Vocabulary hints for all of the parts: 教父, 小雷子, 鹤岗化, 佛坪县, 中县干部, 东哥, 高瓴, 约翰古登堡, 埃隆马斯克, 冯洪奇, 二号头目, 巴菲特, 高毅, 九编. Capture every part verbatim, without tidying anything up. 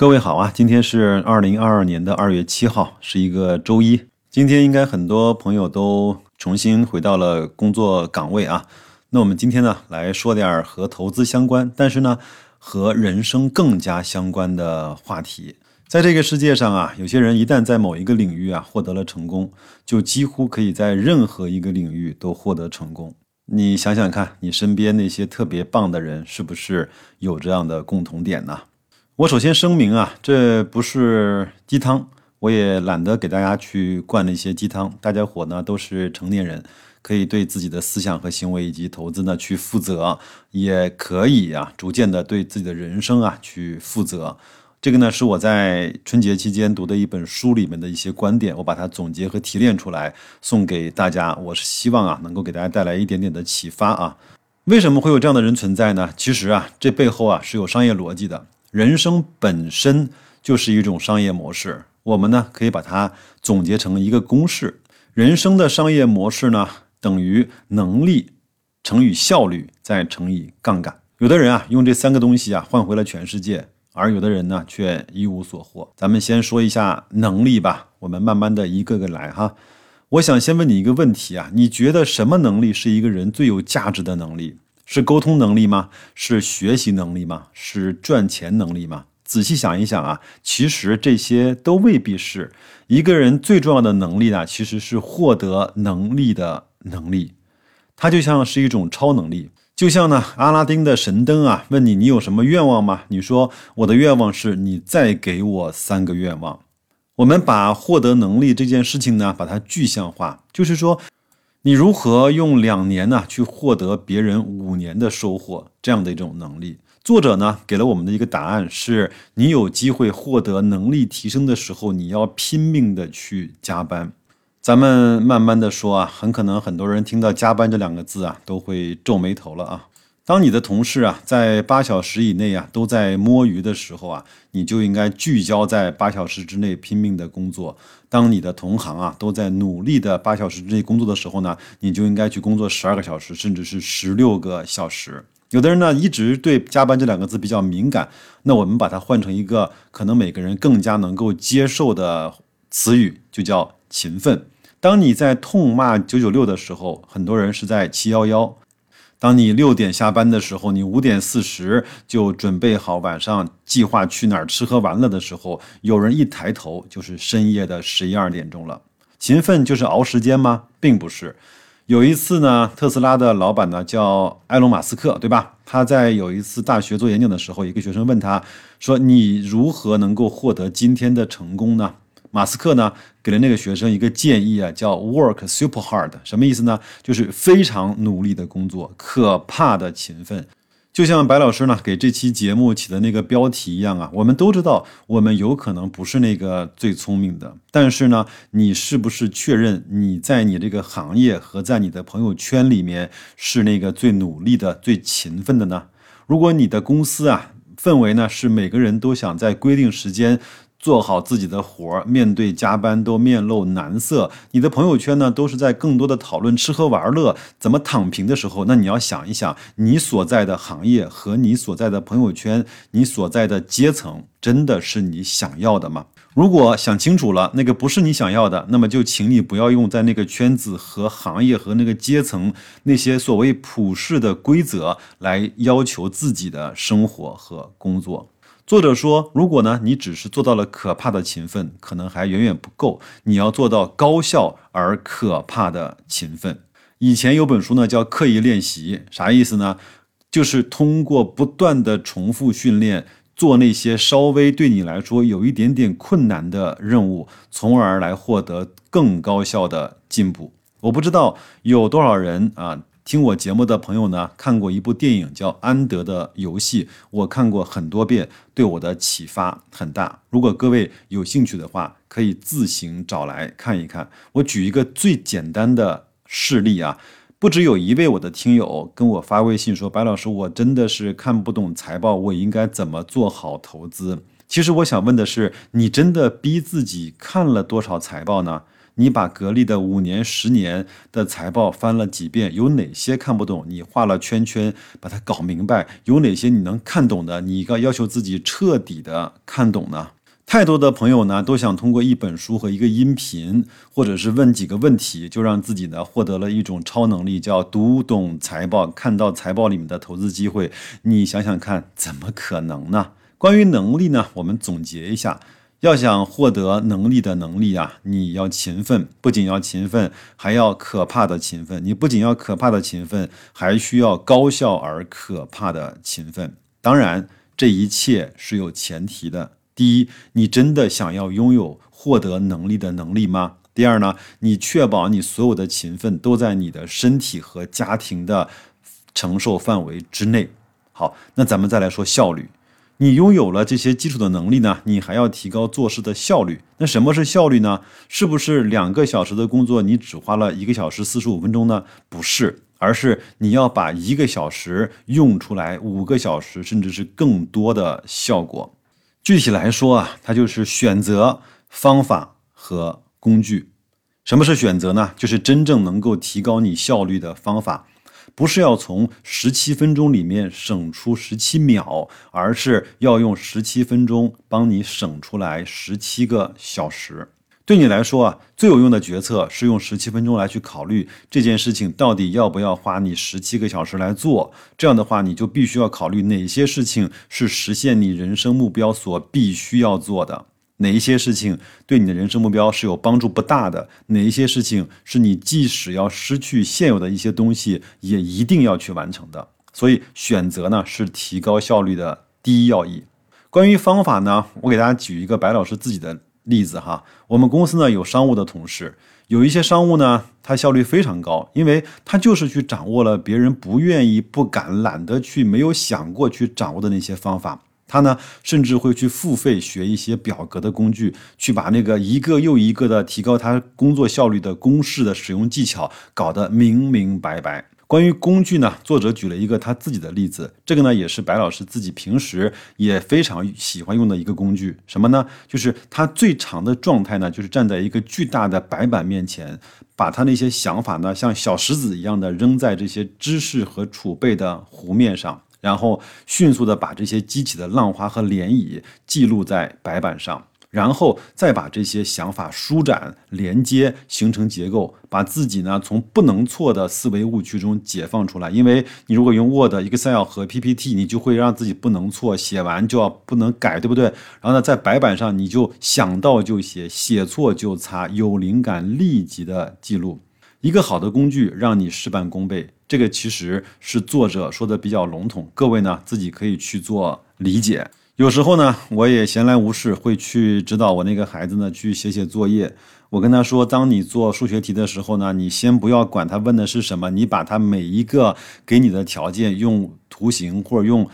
各位好啊，今天是二零二二年的二月七号，是一个周一。今天应该很多朋友都重新回到了工作岗位啊。那我们今天呢，来说点和投资相关，但是呢，和人生更加相关的话题。在这个世界上啊，有些人一旦在某一个领域啊获得了成功，就几乎可以在任何一个领域都获得成功。你想想看，你身边那些特别棒的人，是不是有这样的共同点呢？我首先声明啊，这不是鸡汤，我也懒得给大家去灌那些鸡汤。大家伙呢都是成年人，可以对自己的思想和行为以及投资呢去负责，也可以啊逐渐的对自己的人生啊去负责。这个呢是我在春节期间读的一本书里面的一些观点，我把它总结和提炼出来送给大家。我是希望啊能够给大家带来一点点的启发啊。为什么会有这样的人存在呢？其实啊这背后啊是有商业逻辑的。人生本身就是一种商业模式，我们呢可以把它总结成一个公式。人生的商业模式呢等于能力乘以效率再乘以杠杆。有的人啊用这三个东西啊换回了全世界，而有的人呢却一无所获。咱们先说一下能力吧，我们慢慢的一个个来哈。我想先问你一个问题啊，你觉得什么能力是一个人最有价值的能力？是沟通能力吗？是学习能力吗？是赚钱能力吗？仔细想一想啊，其实这些都未必是。一个人最重要的能力呢，其实是获得能力的能力。它就像是一种超能力。就像呢，阿拉丁的神灯啊，问你你有什么愿望吗？你说我的愿望是你再给我三个愿望。我们把获得能力这件事情呢，把它具象化，就是说你如何用两年呢去获得别人五年的收获，这样的一种能力。作者呢给了我们的一个答案是，你有机会获得能力提升的时候，你要拼命的去加班。咱们慢慢的说啊，很可能很多人听到加班这两个字啊都会皱眉头了啊。当你的同事啊在八小时以内啊都在摸鱼的时候啊，你就应该聚焦在八小时之内拼命的工作。当你的同行啊都在努力的八小时之内工作的时候呢，你就应该去工作十二个小时，甚至是十六个小时。有的人呢一直对加班这两个字比较敏感，那我们把它换成一个可能每个人更加能够接受的词语，就叫勤奋。当你在痛骂九九六的时候，很多人是在七一一。当你六点下班的时候，你五点四十就准备好晚上计划去哪儿吃喝玩乐的时候，有人一抬头就是深夜的十一二点钟了。勤奋就是熬时间吗？并不是。有一次呢，特斯拉的老板呢叫埃隆马斯克，对吧？他在有一次大学做演讲的时候，一个学生问他说：“你如何能够获得今天的成功呢？”马斯克呢给了那个学生一个建议啊，叫 work super hard。 什么意思呢？就是非常努力的工作，可怕的勤奋。就像白老师呢给这期节目起的那个标题一样啊，我们都知道我们有可能不是那个最聪明的，但是呢，你是不是确认你在你这个行业和在你的朋友圈里面是那个最努力的、最勤奋的呢？如果你的公司啊氛围呢是每个人都想在规定时间做好自己的活，面对加班都面露难色，你的朋友圈呢都是在更多的讨论吃喝玩乐怎么躺平的时候，那你要想一想你所在的行业和你所在的朋友圈，你所在的阶层真的是你想要的吗？如果想清楚了那个不是你想要的，那么就请你不要用在那个圈子和行业和那个阶层那些所谓普世的规则来要求自己的生活和工作。作者说，如果呢，你只是做到了可怕的勤奋，可能还远远不够，你要做到高效而可怕的勤奋。以前有本书呢叫刻意练习，啥意思呢？就是通过不断的重复训练，做那些稍微对你来说有一点点困难的任务，从而来获得更高效的进步。我不知道有多少人啊听我节目的朋友呢看过一部电影叫《安德的游戏》，我看过很多遍，对我的启发很大。如果各位有兴趣的话，可以自行找来看一看。我举一个最简单的事例啊，不只有一位我的听友跟我发微信说，白老师，我真的是看不懂财报，我应该怎么做好投资？其实我想问的是，你真的逼自己看了多少财报呢？你把格力的五年、十年的财报翻了几遍，有哪些看不懂？你画了圈圈，把它搞明白。有哪些你能看懂的？你要要求自己彻底的看懂呢？太多的朋友呢，都想通过一本书和一个音频，或者是问几个问题，就让自己呢获得了一种超能力，叫读懂财报，看到财报里面的投资机会。你想想看，怎么可能呢？关于能力呢，我们总结一下。要想获得能力的能力啊，你要勤奋，不仅要勤奋，还要可怕的勤奋。你不仅要可怕的勤奋，还需要高效而可怕的勤奋。当然，这一切是有前提的。第一，你真的想要拥有获得能力的能力吗？第二呢，你确保你所有的勤奋都在你的身体和家庭的承受范围之内。好，那咱们再来说效率。你拥有了这些基础的能力呢，你还要提高做事的效率。那什么是效率呢？是不是两个小时的工作你只花了一个小时四十五分钟呢？不是，而是你要把一个小时用出来五个小时甚至是更多的效果。具体来说啊，它就是选择、方法和工具。什么是选择呢？就是真正能够提高你效率的方法。不是要从十七分钟里面省出十七秒，而是要用十七分钟帮你省出来十七个小时。对你来说啊，最有用的决策是用十七分钟来去考虑这件事情到底要不要花你十七个小时来做。这样的话，你就必须要考虑哪些事情是实现你人生目标所必须要做的。哪一些事情对你的人生目标是有帮助不大的？哪一些事情是你即使要失去现有的一些东西，也一定要去完成的？所以选择呢，是提高效率的第一要义。关于方法呢，我给大家举一个白老师自己的例子哈。我们公司呢有商务的同事，有一些商务呢，他效率非常高，因为他就是去掌握了别人不愿意、不敢、懒得去、没有想过去掌握的那些方法。他呢，甚至会去付费学一些表格的工具，去把那个一个又一个的提高他工作效率的公式的使用技巧搞得明明白白。关于工具呢，作者举了一个他自己的例子，这个呢也是白老师自己平时也非常喜欢用的一个工具。什么呢？就是他最长的状态呢，就是站在一个巨大的白板面前，把他那些想法呢，像小石子一样的扔在这些知识和储备的湖面上。然后迅速的把这些激起的浪花和涟漪记录在白板上，然后再把这些想法舒展、连接，形成结构，把自己呢从不能错的思维误区中解放出来。因为你如果用 Word、Excel 和 P P T， 你就会让自己不能错，写完就要不能改，对不对？然后呢，在白板上你就想到就写，写错就擦，有灵感立即的记录。一个好的工具让你事半功倍。这个其实是作者说的比较笼统，各位呢自己可以去做理解。有时候呢，我也闲来无事会去指导我那个孩子呢去写写作业。我跟他说，当你做数学题的时候呢，你先不要管他问的是什么，你把他每一个给你的条件用图形或者用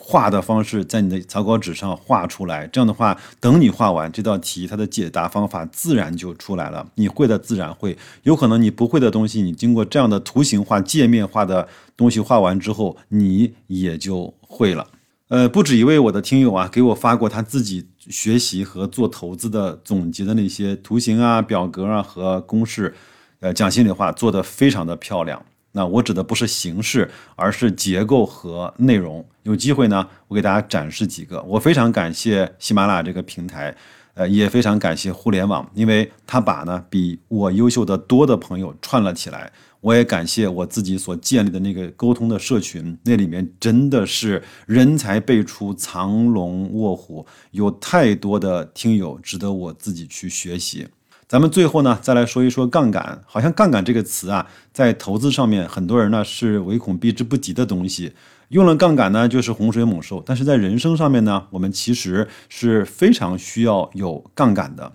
画的方式在你的草稿纸上画出来。这样的话，等你画完这道题，它的解答方法自然就出来了，你会的自然会，有可能你不会的东西，你经过这样的图形化、界面化的东西画完之后，你也就会了。呃，不止一位我的听友啊，给我发过他自己学习和做投资的总结的那些图形啊、表格啊和公式，呃，讲心里话，做得非常的漂亮。那我指的不是形式，而是结构和内容。有机会呢，我给大家展示几个。我非常感谢喜马拉雅这个平台，呃，也非常感谢互联网，因为它把呢比我优秀的多的朋友串了起来。我也感谢我自己所建立的那个沟通的社群，那里面真的是人才辈出，藏龙卧虎，有太多的听友值得我自己去学习。咱们最后呢，再来说一说杠杆。好像杠杆这个词啊，在投资上面，很多人呢是唯恐避之不及的东西。用了杠杆呢，就是洪水猛兽。但是在人生上面呢，我们其实是非常需要有杠杆的。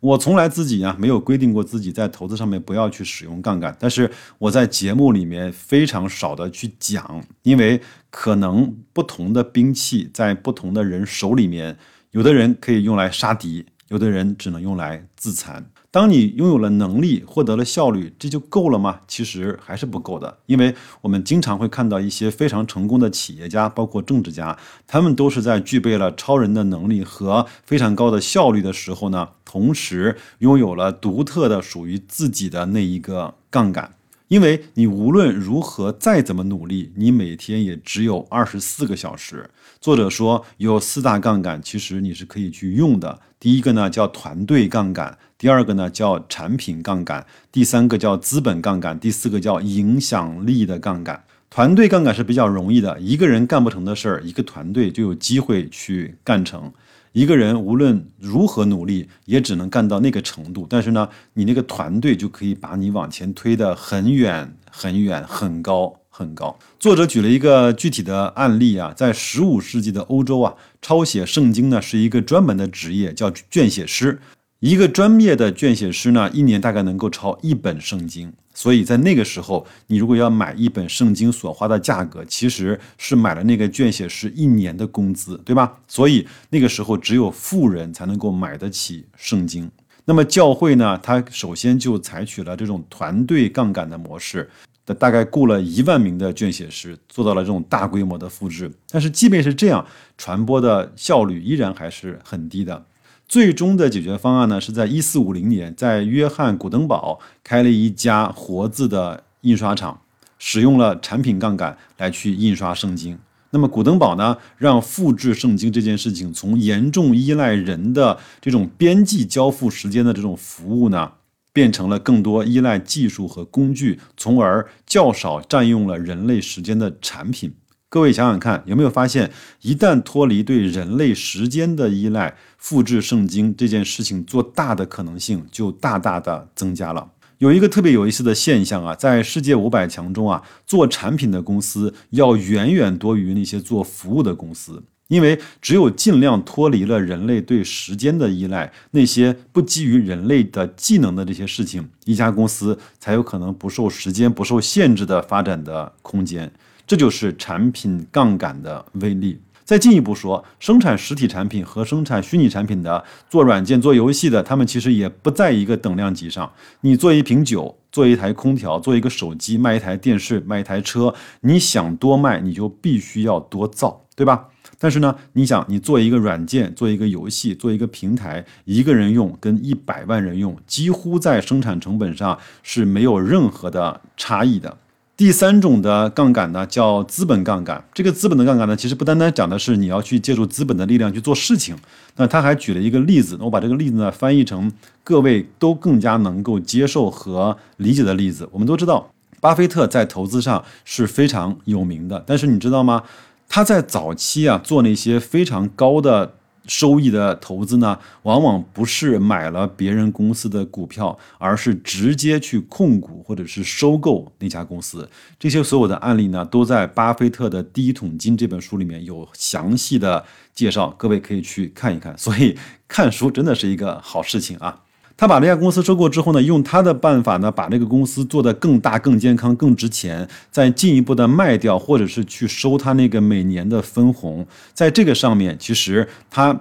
我从来自己啊，没有规定过自己在投资上面不要去使用杠杆，但是我在节目里面非常少的去讲，因为可能不同的兵器在不同的人手里面，有的人可以用来杀敌，有的人只能用来自残。当你拥有了能力，获得了效率，这就够了吗？其实还是不够的，因为我们经常会看到一些非常成功的企业家，包括政治家，他们都是在具备了超人的能力和非常高的效率的时候呢，同时拥有了独特的属于自己的那一个杠杆。因为你无论如何再怎么努力，你每天也只有二十四个小时。作者说有四大杠杆，其实你是可以去用的。第一个呢叫团队杠杆，第二个呢叫产品杠杆，第三个叫资本杠杆，第四个叫影响力的杠杆。团队杠杆是比较容易的，一个人干不成的事儿，一个团队就有机会去干成。一个人无论如何努力，也只能干到那个程度，但是呢，你那个团队就可以把你往前推得很远、很远、很高、很高。作者举了一个具体的案例啊，在十五世纪的欧洲啊，抄写圣经呢是一个专门的职业，叫卷写师。一个专业的卷写师呢，一年大概能够抄一本圣经，所以在那个时候，你如果要买一本圣经所花的价格，其实是买了那个卷写师一年的工资，对吧？所以那个时候只有富人才能够买得起圣经。那么教会呢，它首先就采取了这种团队杠杆的模式，大概雇了一万名的卷写师，做到了这种大规模的复制。但是即便是这样，传播的效率依然还是很低的。最终的解决方案呢，是在一四五零年，在约翰古登堡开了一家活字的印刷厂，使用了产品杠杆来去印刷圣经。那么古登堡呢，让复制圣经这件事情从严重依赖人的这种编辑交付时间的这种服务呢，变成了更多依赖技术和工具，从而较少占用了人类时间的产品。各位想想看，有没有发现，一旦脱离对人类时间的依赖，复制圣经这件事情做大的可能性就大大的增加了。有一个特别有意思的现象啊，在世界五百强中啊，做产品的公司要远远多于那些做服务的公司，因为只有尽量脱离了人类对时间的依赖，那些不基于人类的技能的这些事情，一家公司才有可能不受时间、不受限制的发展的空间。这就是产品杠杆的威力。再进一步说，生产实体产品和生产虚拟产品的，做软件、做游戏的，他们其实也不在一个等量级上。你做一瓶酒，做一台空调，做一个手机，卖一台电视，卖一台车，你想多卖，你就必须要多造，对吧？但是呢，你想，你做一个软件，做一个游戏，做一个平台，一个人用跟一百万人用，几乎在生产成本上是没有任何的差异的。第三种的杠杆呢，叫资本杠杆。这个资本的杠杆呢，其实不单单讲的是你要去借助资本的力量去做事情。那他还举了一个例子，我把这个例子呢翻译成各位都更加能够接受和理解的例子。我们都知道，巴菲特在投资上是非常有名的，但是你知道吗？他在早期啊做那些非常高的收益的投资呢，往往不是买了别人公司的股票，而是直接去控股或者是收购那家公司。这些所有的案例呢，都在巴菲特的第一桶金这本书里面有详细的介绍，各位可以去看一看。所以看书真的是一个好事情啊。他把这家公司收购之后呢，用他的办法呢，把这个公司做得更大、更健康、更值钱，再进一步的卖掉，或者是去收他那个每年的分红。在这个上面，其实他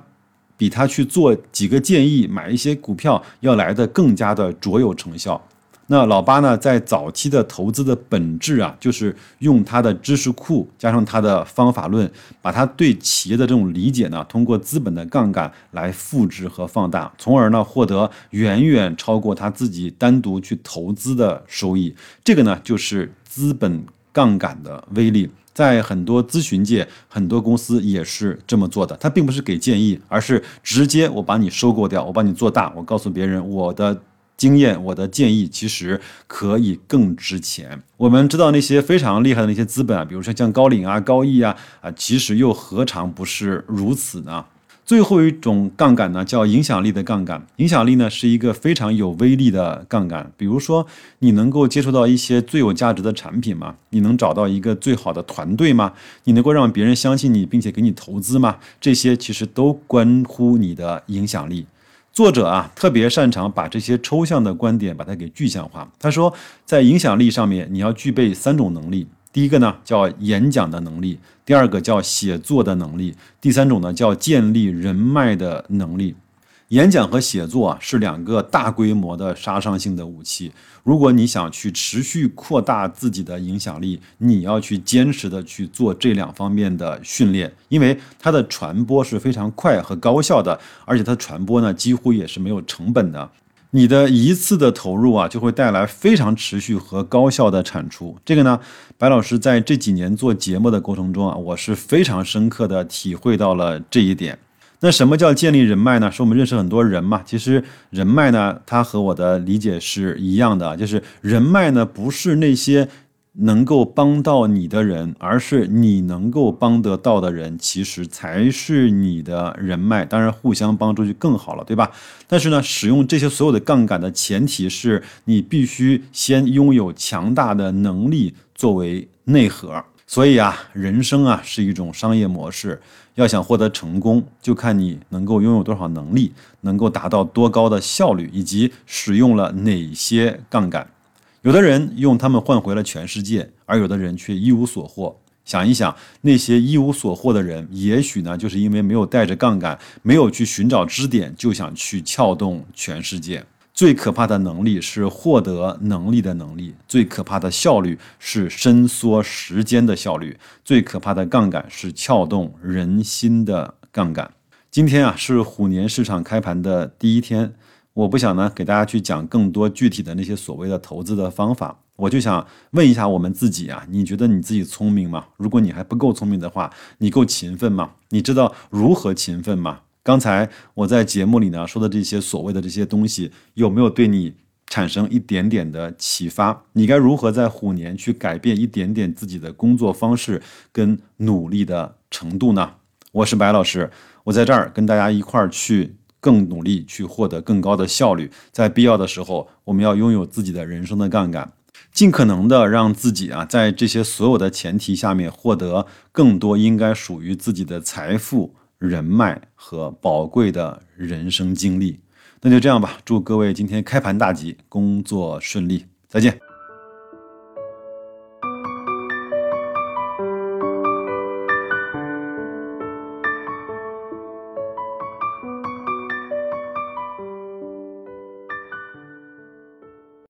比他去做几个建议、买一些股票要来的更加的卓有成效。那老巴呢，在早期的投资的本质啊，就是用他的知识库加上他的方法论，把他对企业的这种理解呢，通过资本的杠杆来复制和放大，从而呢获得远远超过他自己单独去投资的收益。这个呢，就是资本杠杆的威力。在很多咨询界，很多公司也是这么做的。他并不是给建议，而是直接我把你收购掉，我把你做大，我告诉别人我的经验，我的建议其实可以更值钱。我们知道那些非常厉害的那些资本啊，比如说像高瓴啊、高毅啊，啊，其实又何尝不是如此呢？最后一种杠杆呢，叫影响力的杠杆。影响力呢，是一个非常有威力的杠杆。比如说，你能够接触到一些最有价值的产品吗？你能找到一个最好的团队吗？你能够让别人相信你，并且给你投资吗？这些其实都关乎你的影响力。作者啊，特别擅长把这些抽象的观点把它给具象化。他说，在影响力上面，你要具备三种能力。第一个呢，叫演讲的能力；第二个叫写作的能力；第三种呢，叫建立人脉的能力。演讲和写作啊是两个大规模的杀伤性的武器。如果你想去持续扩大自己的影响力，你要去坚持的去做这两方面的训练，因为它的传播是非常快和高效的，而且它传播呢几乎也是没有成本的。你的一次的投入啊，就会带来非常持续和高效的产出。这个呢，白老师在这几年做节目的过程中啊，我是非常深刻的体会到了这一点。那什么叫建立人脉呢？是我们认识很多人嘛。其实人脉呢，它和我的理解是一样的，就是人脉呢，不是那些能够帮到你的人，而是你能够帮得到的人，其实才是你的人脉。当然互相帮助就更好了，对吧？但是呢，使用这些所有的杠杆的前提是你必须先拥有强大的能力作为内核。所以啊，人生啊是一种商业模式，要想获得成功，就看你能够拥有多少能力，能够达到多高的效率，以及使用了哪些杠杆。有的人用他们换回了全世界，而有的人却一无所获。想一想，那些一无所获的人，也许呢，就是因为没有带着杠杆，没有去寻找支点，就想去撬动全世界。最可怕的能力是获得能力的能力，最可怕的效率是伸缩时间的效率，最可怕的杠杆是撬动人心的杠杆。今天啊，是虎年市场开盘的第一天。我不想呢给大家去讲更多具体的那些所谓的投资的方法，我就想问一下我们自己啊，你觉得你自己聪明吗？如果你还不够聪明的话，你够勤奋吗？你知道如何勤奋吗？刚才我在节目里呢说的这些所谓的这些东西，有没有对你产生一点点的启发？你该如何在虎年去改变一点点自己的工作方式跟努力的程度呢？我是白老师，我在这儿跟大家一块儿去更努力，去获得更高的效率。在必要的时候，我们要拥有自己的人生的杠杆，尽可能的让自己啊，在这些所有的前提下面，获得更多应该属于自己的财富、人脉和宝贵的人生经历。那就这样吧，祝各位今天开盘大吉，工作顺利，再见。